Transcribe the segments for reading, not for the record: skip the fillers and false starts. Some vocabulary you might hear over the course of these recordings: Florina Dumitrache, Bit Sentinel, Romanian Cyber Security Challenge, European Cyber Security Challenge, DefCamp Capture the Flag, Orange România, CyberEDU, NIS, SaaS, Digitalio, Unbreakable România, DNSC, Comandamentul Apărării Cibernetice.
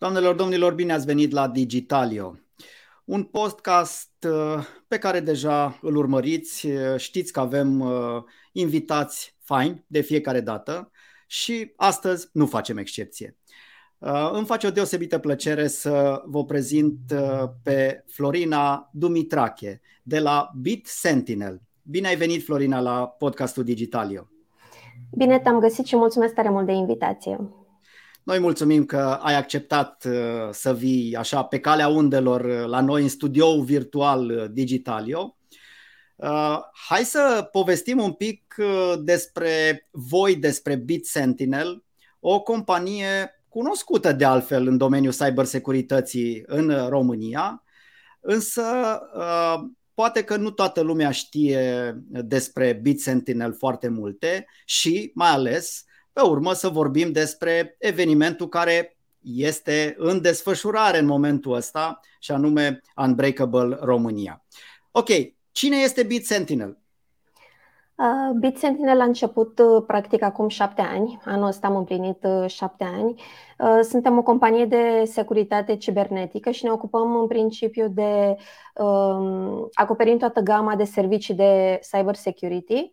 Doamnelor, domnilor, bine ați venit la Digitalio, un podcast pe care deja îl urmăriți, știți că avem invitați faini de fiecare dată și astăzi nu facem excepție. Îmi face o deosebită plăcere să vă prezint pe Florina Dumitrache de la Bit Sentinel. Bine ai venit, Florina, la podcastul Digitalio. Bine te-am găsit și mulțumesc tare mult de invitație. Noi mulțumim că ai acceptat să vii așa pe calea undelor la noi în studioul virtual Digitalio. Hai să povestim un pic despre voi, despre Bit Sentinel, o companie cunoscută de altfel în domeniul cybersecurității în România, însă poate că nu toată lumea știe despre Bit Sentinel foarte multe și mai ales pe urmă să vorbim despre evenimentul care este în desfășurare în momentul ăsta și anume Unbreakable România. Ok, cine este Bit Sentinel? Bit Sentinel a început practic acum 7 ani, anul ăsta am împlinit 7 ani. Suntem o companie de securitate cibernetică și ne ocupăm în principiu de acoperim toată gama de servicii de cyber security,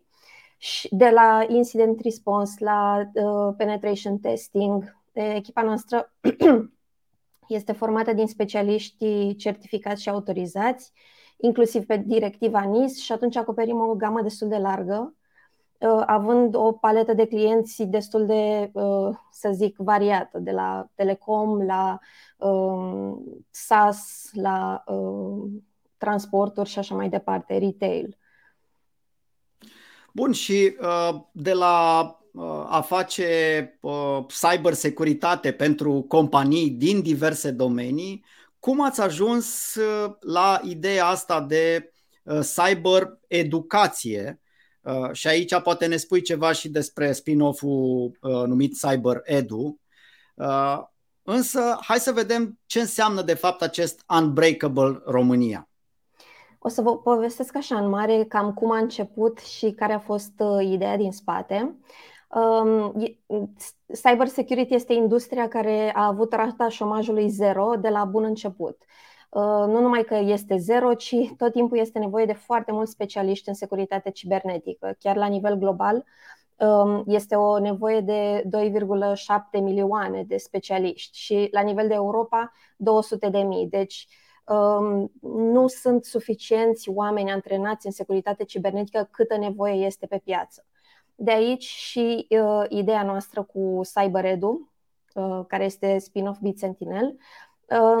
de la incident response la penetration testing. Echipa noastră este formată din specialiști certificați și autorizați, inclusiv pe directiva NIS, și atunci acoperim o gamă destul de largă, având o paletă de clienți destul de, să zic, variată, de la telecom, la SaaS, la transporturi și așa mai departe, retail. Bun, și de la a face cybersecuritate pentru companii din diverse domenii, cum ați ajuns la ideea asta de cybereducație? Și aici poate ne spui ceva și despre spin-off-ul numit CyberEDU. Însă hai să vedem ce înseamnă de fapt acest Unbreakable România. O să vă povestesc așa în mare cam cum a început și care a fost ideea din spate. Cyber security este industria care a avut rata șomajului zero de la bun început. Nu numai că este zero, ci tot timpul este nevoie de foarte mulți specialiști în securitate cibernetică. Chiar la nivel global este o nevoie de 2,7 milioane de specialiști și la nivel de Europa 200.000. Deci nu sunt suficienți oameni antrenați în securitate cibernetică câtă nevoie este pe piață. De aici și ideea noastră cu CyberEDU, care este spin-off Bit Sentinel.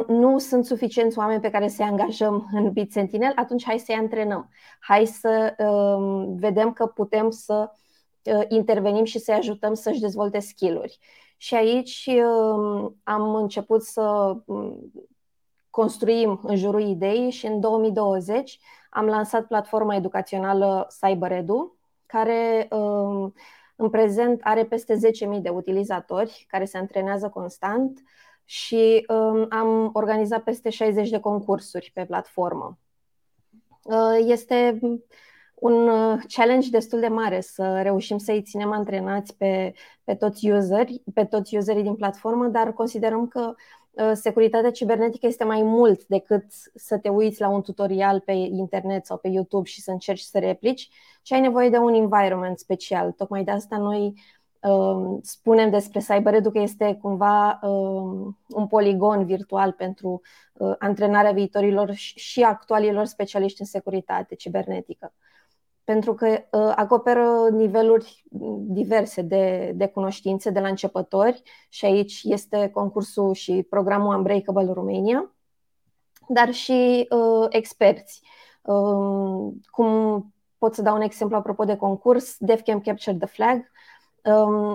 Nu sunt suficienți oameni pe care să-i angajăm în Bit Sentinel, atunci hai să-i antrenăm. Hai să vedem că putem să intervenim și să-i ajutăm să-și dezvolte skill-uri. Și aici am început să construim în jurul ideii și în 2020 am lansat platforma educațională CyberEDU, care în prezent are peste 10.000 de utilizatori care se antrenează constant și am organizat peste 60 de concursuri pe platformă. Este un challenge destul de mare să reușim să îi ținem antrenați pe toți userii din platformă, dar considerăm că securitatea cibernetică este mai mult decât să te uiți la un tutorial pe internet sau pe YouTube și să încerci să replici, ci ai nevoie de un environment special. Tocmai de asta noi spunem despre CyberEDU că este cumva un poligon virtual pentru antrenarea viitorilor și actualilor specialiști în securitate cibernetică, pentru că acoperă niveluri diverse de cunoștințe, de la începători, și aici este concursul și programul Unbreakable România, dar și experți. Cum pot să dau un exemplu apropo de concurs, DefCamp Capture the Flag.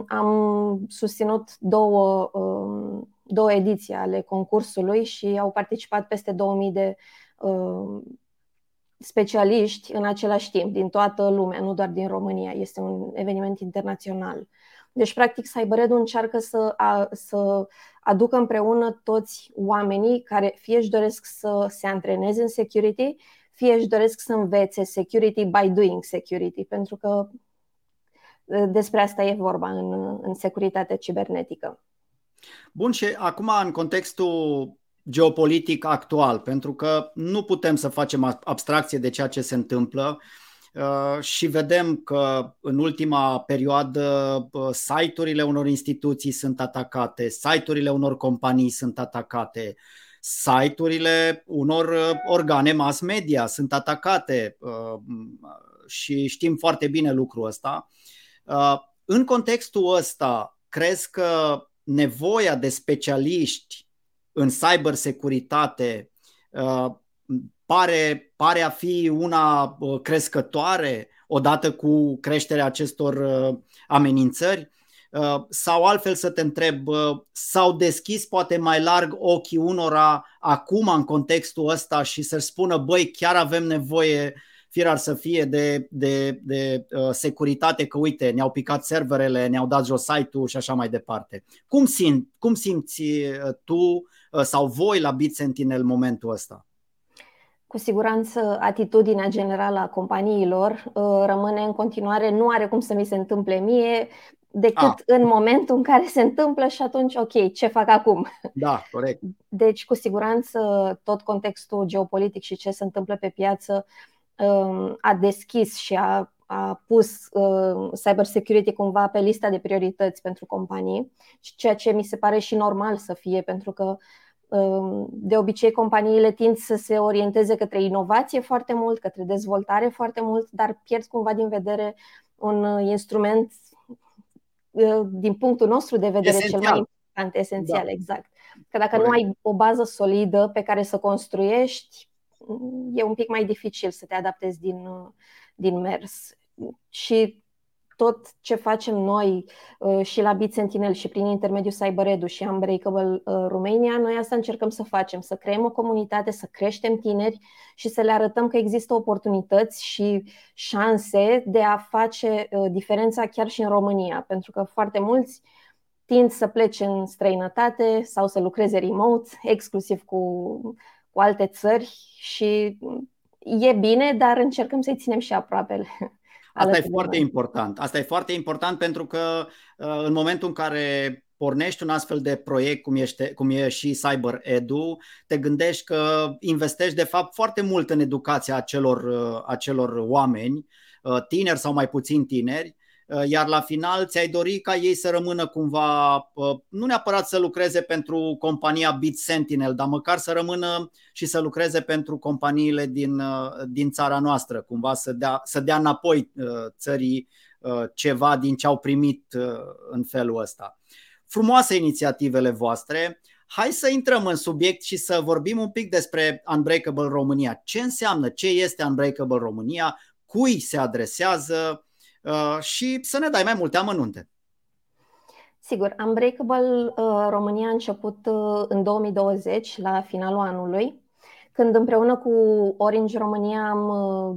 Am susținut două ediții ale concursului și au participat peste 2000 de specialiști în același timp, din toată lumea, nu doar din România. Este un eveniment internațional. Deci, practic, CyberEDU încearcă să aducă împreună toți oamenii care fie își doresc să se antreneze în security, fie își doresc să învețe security by doing security, pentru că despre asta e vorba în securitatea cibernetică. Bun, și acum în contextul geopolitic actual, pentru că nu putem să facem abstracție de ceea ce se întâmplă și vedem că în ultima perioadă site-urile unor instituții sunt atacate, site-urile unor companii sunt atacate, site-urile unor organe mass media sunt atacate și știm foarte bine lucrul ăsta. În contextul ăsta, crezi că nevoia de specialiști în cybersecuritate pare a fi una crescătoare odată cu creșterea acestor amenințări? Sau altfel să te întreb, s-au deschis poate mai larg ochii unora acum în contextul ăsta și să-și spună, băi, chiar avem nevoie, firar să fie, de securitate, că uite, ne-au picat serverele, ne-au dat jos site-ul și așa mai departe. Cum simți tu sau voi la Bit Sentinel momentul ăsta? Cu siguranță atitudinea generală a companiilor rămâne în continuare, nu are cum să mi se întâmple mie, decât în momentul în care se întâmplă și atunci, ok, ce fac acum? Da, corect. Deci, cu siguranță, tot contextul geopolitic și ce se întâmplă pe piață a deschis și a pus cyber security cumva pe lista de priorități pentru companii, ceea ce mi se pare și normal să fie, pentru că de obicei companiile tind să se orienteze către inovație foarte mult, către dezvoltare foarte mult, dar pierd cumva din vedere un instrument, din punctul nostru de vedere, esențial. Cel mai important, esențial, da. Exact. Că dacă nu ai o bază solidă pe care să construiești, e un pic mai dificil să te adaptezi din mers. Și tot ce facem noi și la Bit Sentinel și prin intermediul CyberEDU și Unbreakable România, noi asta încercăm să facem, să creăm o comunitate, să creștem tineri și să le arătăm că există oportunități și șanse de a face diferența chiar și în România, pentru că foarte mulți tind să plece în străinătate sau să lucreze remote, exclusiv cu alte țări, și e bine, dar încercăm să-i ținem și aproapele. Asta e foarte important. Asta e foarte important, pentru că în momentul în care pornești un astfel de proiect cum e și CyberEDU, te gândești că investești de fapt foarte mult în educația acelor oameni, tineri sau mai puțin tineri, iar la final ți-ai dori ca ei să rămână cumva, nu neapărat să lucreze pentru compania Bit Sentinel, dar măcar să rămână și să lucreze pentru companiile din țara noastră, cumva să dea înapoi țării ceva din ce au primit în felul ăsta. Frumoase inițiativele voastre. Hai să intrăm în subiect și să vorbim un pic despre Unbreakable România. Ce înseamnă? Ce este Unbreakable România? Cui se adresează? Și să ne dai mai multe amănunte. Sigur, Unbreakable România a început în 2020, la finalul anului, când împreună cu Orange România am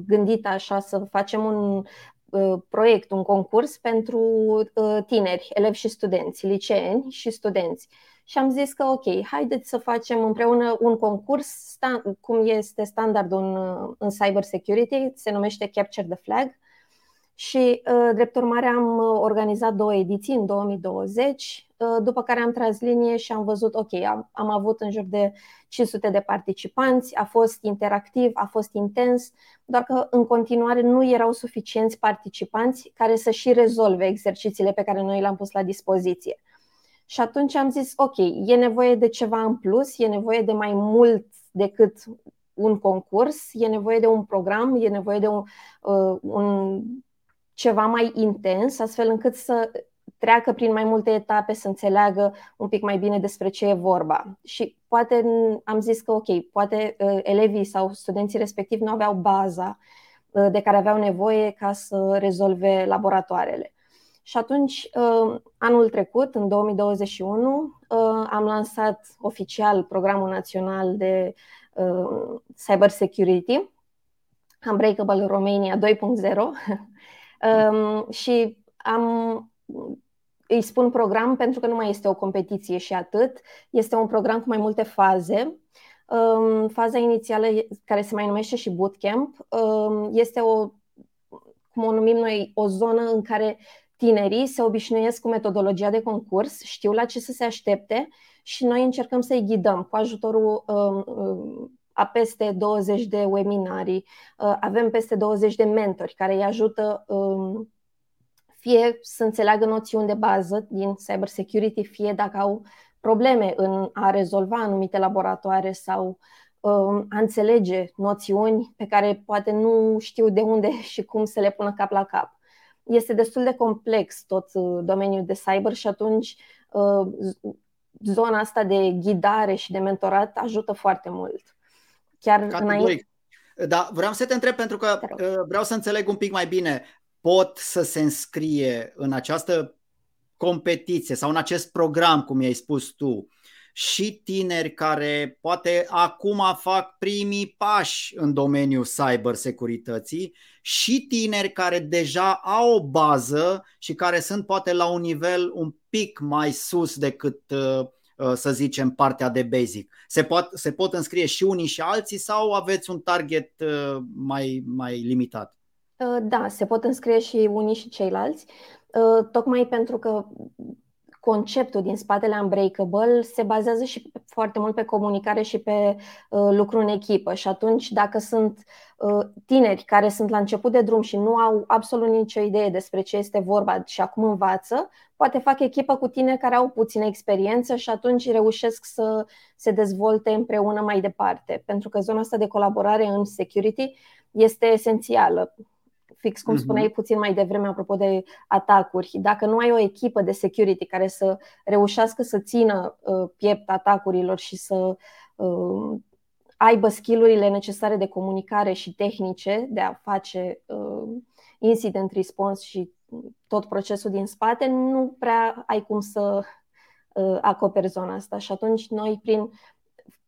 gândit așa să facem un proiect, un concurs pentru tineri, elevi și studenți, liceeni și studenți. Și am zis că ok, haideți să facem împreună un concurs, cum este standardul în cyber security, se numește Capture the Flag. Și drept urmare am organizat 2 ediții în 2020, după care am tras linie și am văzut, ok, am avut în jur de 500 de participanți, a fost interactiv, a fost intens, doar că în continuare nu erau suficienți participanți care să și rezolve exercițiile pe care noi le-am pus la dispoziție. Și atunci am zis, ok, e nevoie de ceva în plus, e nevoie de mai mult decât un concurs, e nevoie de un program, e nevoie de un ceva mai intens, astfel încât să treacă prin mai multe etape, să înțeleagă un pic mai bine despre ce e vorba. Și poate am zis că ok, poate elevii sau studenții respectivi nu aveau baza de care aveau nevoie ca să rezolve laboratoarele. Și atunci, anul trecut, în 2021, am lansat oficial programul național de cyber security, Unbreakable România 2.0, și îi spun program pentru că nu mai este o competiție și atât. Este un program cu mai multe faze. Faza inițială, care se mai numește și bootcamp, este, cum o numim noi, o zonă în care tinerii se obișnuiesc cu metodologia de concurs, știu la ce să se aștepte și noi încercăm să-i ghidăm cu ajutorul a peste 20 de webinarii. Avem peste 20 de mentori care îi ajută fie să înțeleagă noțiuni de bază din cyber security, fie dacă au probleme în a rezolva anumite laboratoare sau a înțelege noțiuni pe care poate nu știu de unde și cum să le pună cap la cap. Este destul de complex tot domeniul de cyber și atunci zona asta de ghidare și de mentorat ajută foarte mult. Chiar înainte... Da, vreau să te întreb pentru că vreau să înțeleg un pic mai bine. Pot să se înscrie în această competiție sau în acest program, cum i-ai spus tu, și tineri care poate acum fac primii pași în domeniul cybersecurității și tineri care deja au o bază și care sunt poate la un nivel un pic mai sus decât, să zicem, partea de basic. Se pot înscrie și unii și alții sau aveți un target mai limitat? Da, se pot înscrie și unii și ceilalți, tocmai pentru că conceptul din spatele Unbreakable se bazează și foarte mult pe comunicare și pe lucru în echipă și atunci dacă sunt tineri care sunt la început de drum și nu au absolut nicio idee despre ce este vorba și acum învață, poate fac echipă cu tineri care au puțină experiență și atunci reușesc să se dezvolte împreună mai departe, pentru că zona asta de colaborare în security este esențială. Fix cum spuneai puțin mai devreme apropo de atacuri, dacă nu ai o echipă de security care să reușească să țină piept atacurilor și să aibă skill-urile necesare de comunicare și tehnice de a face incident response și tot procesul din spate, nu prea ai cum să acoperi zona asta și atunci noi prin,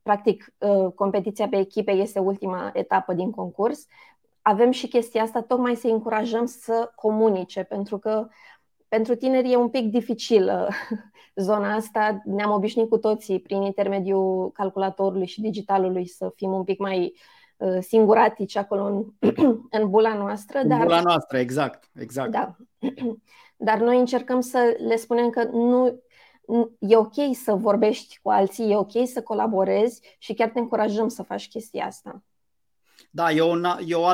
practic, competiția pe echipe este ultima etapă din concurs. Avem și chestia asta, tocmai să încurajăm să comunice, pentru că pentru tineri e un pic dificilă zona asta. Ne-am obișnuit cu toții prin intermediul calculatorului și digitalului să fim un pic mai singuratici acolo în bula noastră. Bula noastră, exact. Da. Dar noi încercăm să le spunem că nu e ok să vorbești cu alții, e ok să colaborezi și chiar te încurajăm să faci chestia asta. Da, e o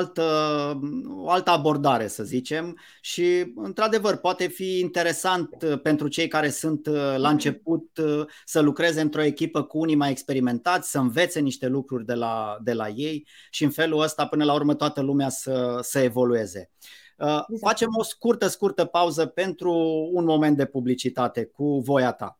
altă abordare, să zicem, și într-adevăr poate fi interesant pentru cei care sunt la început să lucreze într-o echipă cu unii mai experimentați, să învețe niște lucruri de la ei și în felul ăsta până la urmă toată lumea să evolueze. Exact. Facem o scurtă pauză pentru un moment de publicitate cu voia ta.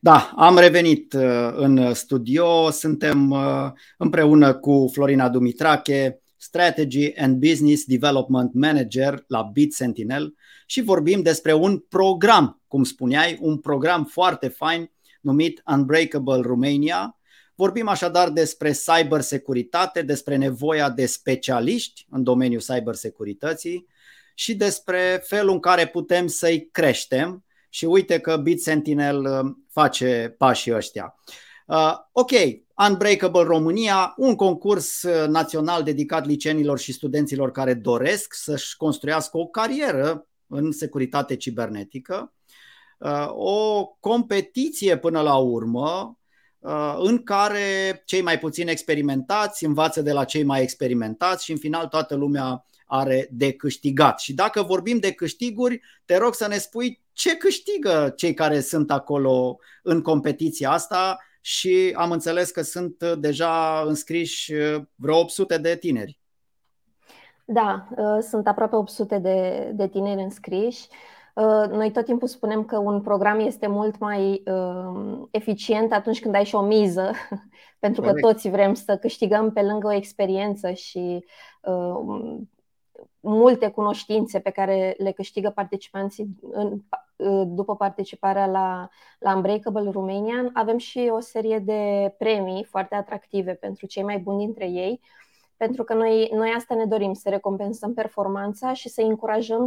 Da, am revenit în studio, suntem împreună cu Florina Dumitrache, Strategy and Business Development Manager la Bit Sentinel și vorbim despre un program, cum spuneai, un program foarte fain numit Unbreakable România. Vorbim așadar despre cybersecuritate, despre nevoia de specialiști în domeniul cybersecurității și despre felul în care putem să-i creștem. Și uite că Bit Sentinel face pașii ăștia. Ok, Unbreakable România, un concurs național dedicat licenilor și studenților care doresc să-și construiască o carieră în securitate cibernetică. O competiție până la urmă în care cei mai puțin experimentați învață de la cei mai experimentați și în final toată lumea are de câștigat. Și dacă vorbim de câștiguri, te rog să ne spui ce câștigă cei care sunt acolo în competiția asta și am înțeles că sunt deja înscriși vreo 800 de tineri. Da, sunt aproape 800 de tineri înscriși. Noi tot timpul spunem că un program este mult mai eficient atunci când ai și o miză, pentru că toți vrem să câștigăm pe lângă o experiență și multe cunoștințe pe care le câștigă participanții după participarea la Unbreakable România. Avem și o serie de premii foarte atractive pentru cei mai buni dintre ei, pentru că noi asta ne dorim, să recompensăm performanța și să încurajăm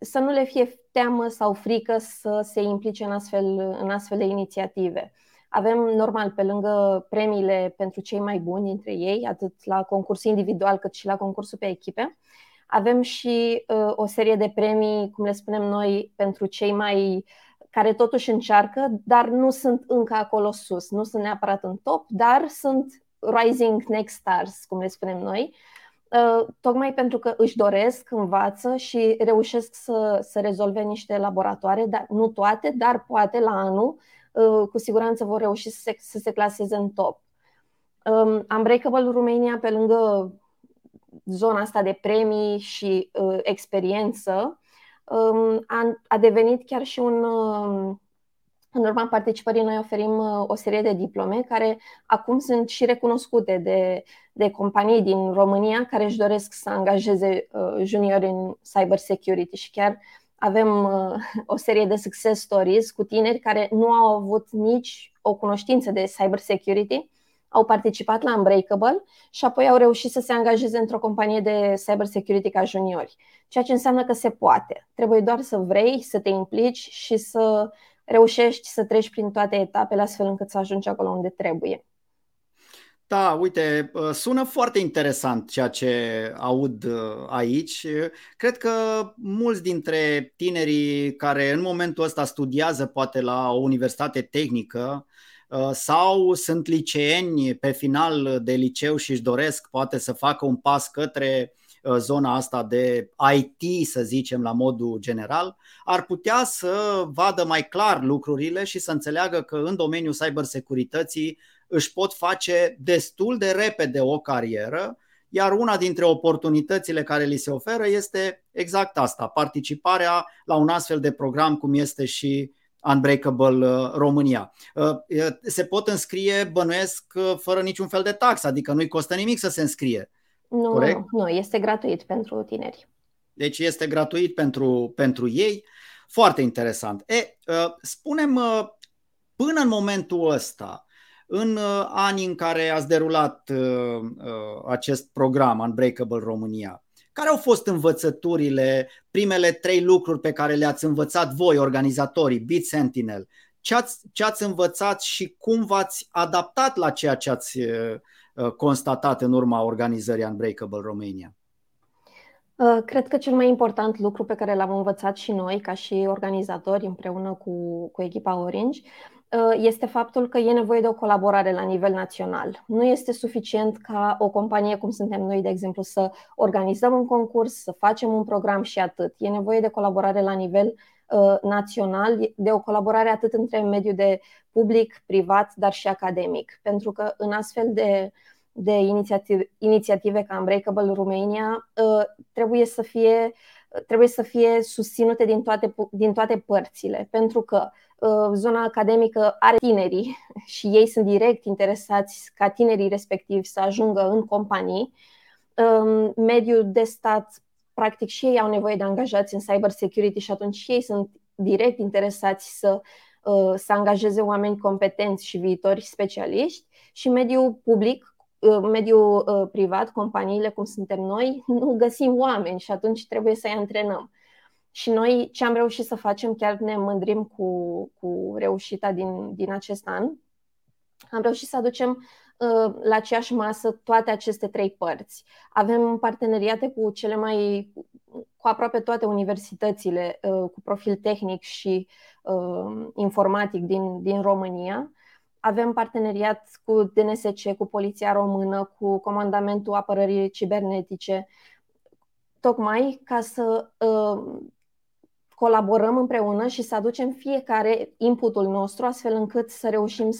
să nu le fie teamă sau frică să se implice în astfel de inițiative. Avem, normal, pe lângă premiile pentru cei mai buni dintre ei, atât la concursul individual cât și la concursul pe echipe, avem și o serie de premii, cum le spunem noi, pentru cei mai care totuși încearcă, dar nu sunt încă acolo sus, nu sunt neapărat în top, dar sunt rising next stars, cum le spunem noi, tocmai pentru că își doresc, învață și reușesc să rezolve niște laboratoare, dar nu toate, dar poate la anul cu siguranță vor reuși să se claseze în top. Unbreakable România, pe lângă zona asta de premii și experiență, a devenit chiar și în urma participării noi oferim o serie de diplome care acum sunt și recunoscute de companii din România care își doresc să angajeze juniori în cyber security și chiar avem o serie de success stories cu tineri care nu au avut nici o cunoștință de cyber security, au participat la Unbreakable și apoi au reușit să se angajeze într-o companie de cyber security ca juniori, ceea ce înseamnă că se poate. Trebuie doar să vrei, să te implici și să reușești să treci prin toate etapele astfel încât să ajungi acolo unde trebuie. Da, uite, sună foarte interesant ceea ce aud aici. Cred că mulți dintre tinerii care în momentul ăsta studiază poate la o universitate tehnică sau sunt liceeni pe final de liceu și își doresc poate să facă un pas către zona asta de IT, să zicem, la modul general, ar putea să vadă mai clar lucrurile și să înțeleagă că în domeniul cybersecurității își pot face destul de repede o carieră, iar una dintre oportunitățile care li se oferă este exact asta, participarea la un astfel de program cum este și Unbreakable România. Se pot înscrie, bănuiesc, fără niciun fel de taxă, adică nu-i costă nimic să se înscrie. Nu, este gratuit pentru tineri. Deci este gratuit pentru ei. Foarte interesant. Spune-mi, până în momentul ăsta, în anii în care ați derulat acest program Unbreakable România, care au fost învățăturile, primele 3 lucruri pe care le-ați învățat voi, organizatorii, Bit Sentinel? Ce ați învățat și cum v-ați adaptat la ceea ce ați constatat în urma organizării Unbreakable România? Cred că cel mai important lucru pe care l-am învățat și noi, ca și organizatori împreună cu echipa Orange, este faptul că e nevoie de o colaborare la nivel național. Nu este suficient ca o companie, cum suntem noi, de exemplu, să organizăm un concurs, să facem un program și atât. E nevoie de colaborare la nivel național, de o colaborare atât între mediul de public, privat, dar și academic. Pentru că în astfel de inițiative ca Unbreakable România trebuie să fie susținute din toate părțile, pentru că zona academică are tinerii și ei sunt direct interesați ca tinerii respectivi să ajungă în companii. Mediul de stat, practic și ei au nevoie de angajați în cyber security și atunci ei sunt direct interesați să angajeze oameni competenți și viitori specialiști. Și mediul public, mediul privat, companiile cum suntem noi, nu găsim oameni și atunci trebuie să-i antrenăm. Și noi ce am reușit să facem, chiar ne mândrim cu reușita din acest an, am reușit să aducem la aceeași masă toate aceste 3 părți. Avem parteneriate cu aproape toate universitățile cu profil tehnic și informatic din România. Avem parteneriat cu DNSC, cu Poliția Română, cu Comandamentul Apărării Cibernetice, tocmai ca să colaborăm împreună și să aducem fiecare inputul nostru, astfel încât să reușim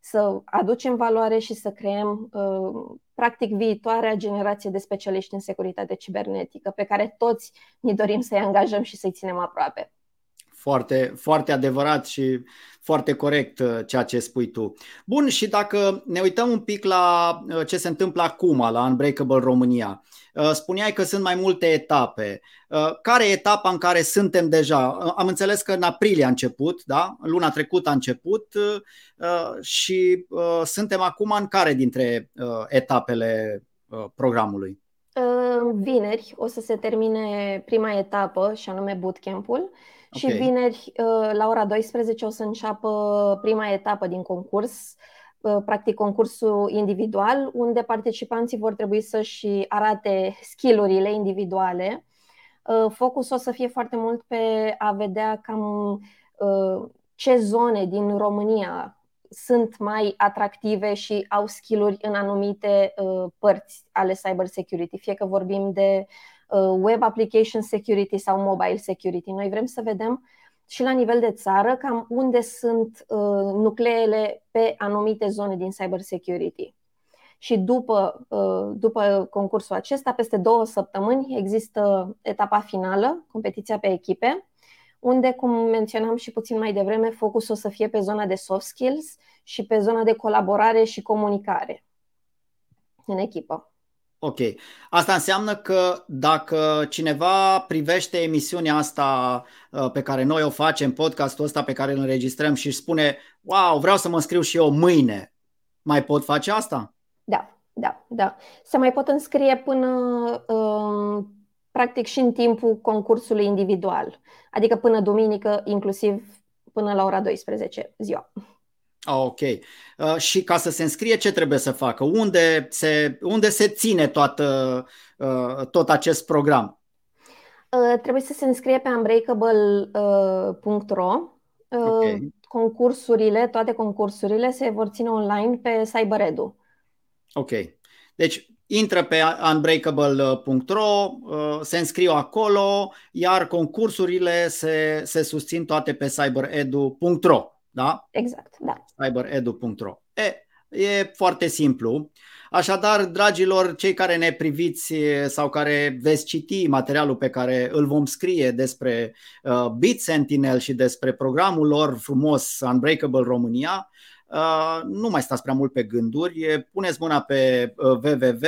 să aducem valoare și să creăm practic viitoarea generație de specialiști în securitate cibernetică, pe care toți ne dorim să-i angajăm și să-i ținem aproape. Foarte, foarte adevărat și foarte corect ceea ce spui tu. Bun, și dacă ne uităm un pic la ce se întâmplă acum la Unbreakable România, spuneai că sunt mai multe etape. Care e etapa în care suntem deja? Am înțeles că în aprilie a început, da? Luna trecută a început și suntem acum în care dintre etapele programului? Vineri o să se termine prima etapă, și anume bootcamp-ul. Okay. Și vineri la ora 12 o să înceapă prima etapă din concurs, practic concursul individual, unde participanții vor trebui să-și arate skill-urile individuale. Focusul o să fie foarte mult pe a vedea cam ce zone din România sunt mai atractive și au skill-uri în anumite părți ale cyber security, fie că vorbim de web application security sau mobile security. Noi vrem să vedem și la nivel de țară cam unde sunt nucleele pe anumite zone din cyber security. Și după concursul acesta, peste 2 săptămâni, există etapa finală, competiția pe echipe, unde, cum menționam și puțin mai devreme, focusul o să fie pe zona de soft skills și pe zona de colaborare și comunicare în echipă. Ok. Asta înseamnă că dacă cineva privește emisiunea asta pe care noi o facem, podcastul ăsta pe care îl înregistrăm, și își spune: wow, vreau să mă înscriu și eu mâine, mai pot face asta? Da. Se mai pot înscrie până practic și în timpul concursului individual, adică până duminică, inclusiv până la ora 12 ziua. Ok. Și ca să se înscrie, ce trebuie să facă? Unde se ține tot acest program? Trebuie să se înscrie pe unbreakable.ro. Okay. Toate concursurile se vor ține online pe CyberEDU. Ok. Deci intră pe unbreakable.ro, se înscriu acolo, iar concursurile se susțin toate pe cyberedu.ro. Da? Exact, da. cyberedu.ro. E foarte simplu. Așadar, dragilor, cei care ne priviți sau care veți citi materialul pe care îl vom scrie despre Bit Sentinel și despre programul lor frumos Unbreakable România, nu mai stați prea mult pe gânduri, puneți mâna pe www,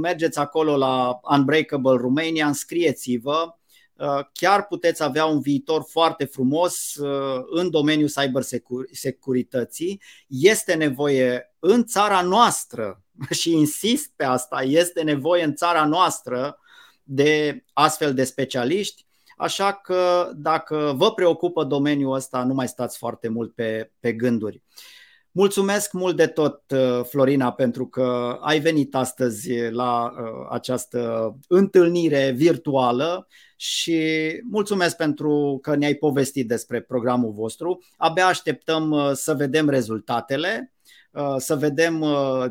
mergeți acolo la Unbreakable România, înscrieți-vă. Chiar puteți avea un viitor foarte frumos în domeniul cybersecurității. Este nevoie în țara noastră, și insist pe asta, este nevoie în țara noastră de astfel de specialiști. Așa că dacă vă preocupă domeniul ăsta, nu mai stați foarte mult pe gânduri. Mulțumesc mult de tot, Florina, pentru că ai venit astăzi la această întâlnire virtuală și mulțumesc pentru că ne-ai povestit despre programul vostru. Abia așteptăm să vedem rezultatele, să vedem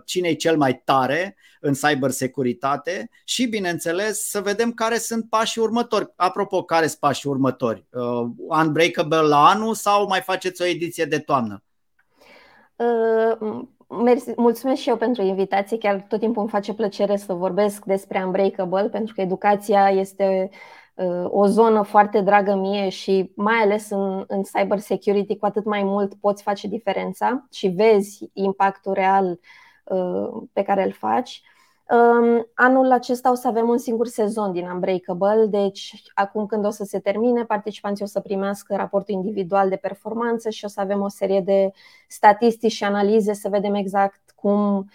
cine e cel mai tare în cybersecuritate și, bineînțeles, să vedem care sunt pașii următori. Apropo, care sunt pașii următori? Unbreakable la anul sau mai faceți o ediție de toamnă? Mulțumesc și eu pentru invitație. Chiar tot timpul îmi face plăcere să vorbesc despre Unbreakable, pentru că educația este o zonă foarte dragă mie și mai ales în cyber security, cu atât mai mult poți face diferența și vezi impactul real pe care îl faci. Anul acesta o să avem un singur sezon din Unbreakable, deci acum când o să se termine, participanții o să primească raportul individual de performanță și o să avem o serie de statistici și analize să vedem exact cum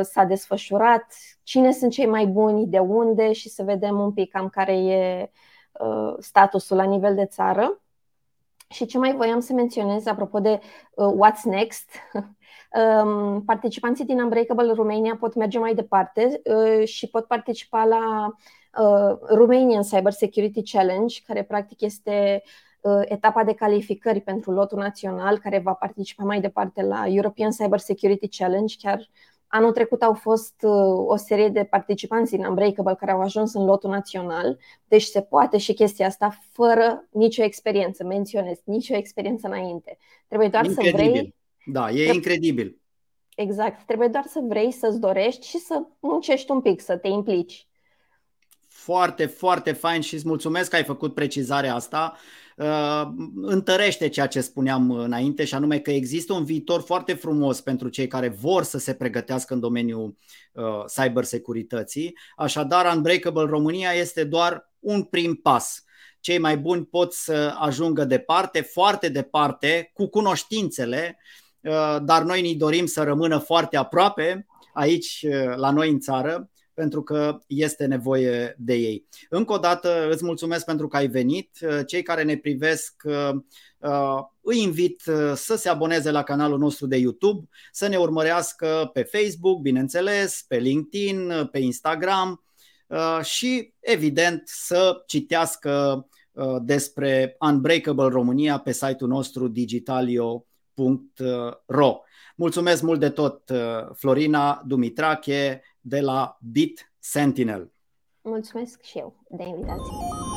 s-a desfășurat, cine sunt cei mai buni, de unde, și să vedem un pic cam care e statusul la nivel de țară. Și ce mai voiam să menționez apropo de What's Next? Participanții din Unbreakable România pot merge mai departe și pot participa la Romanian Cyber Security Challenge, care practic este etapa de calificări pentru lotul național, care va participa mai departe la European Cyber Security Challenge. Chiar anul trecut au fost o serie de participanți din Unbreakable care au ajuns în lotul național. Deci se poate și chestia asta fără nicio experiență, menționez, nicio experiență înainte. Trebuie doar incredibil. Să vrei. Da, e incredibil. Exact, trebuie doar să vrei, să-ți dorești și să muncești un pic, să te implici. Foarte, foarte fain și îți mulțumesc că ai făcut precizarea asta. Întărește ceea ce spuneam înainte și anume că există un viitor foarte frumos pentru cei care vor să se pregătească în domeniul cybersecurității. Așadar, Unbreakable România este doar un prim pas. Cei mai buni pot să ajungă departe, foarte departe, cu cunoștințele, dar noi ne dorim să rămână foarte aproape aici la noi în țară, pentru că este nevoie de ei. Încă o dată îți mulțumesc pentru că ai venit. Cei care ne privesc îi invit să se aboneze la canalul nostru de YouTube, să ne urmărească pe Facebook, bineînțeles, pe LinkedIn, pe Instagram și evident să citească despre Unbreakable România pe site-ul nostru digitalio.ro. Mulțumesc mult de tot, Florina Dumitrache de la Bit Sentinel. Mulțumesc și eu de invitație.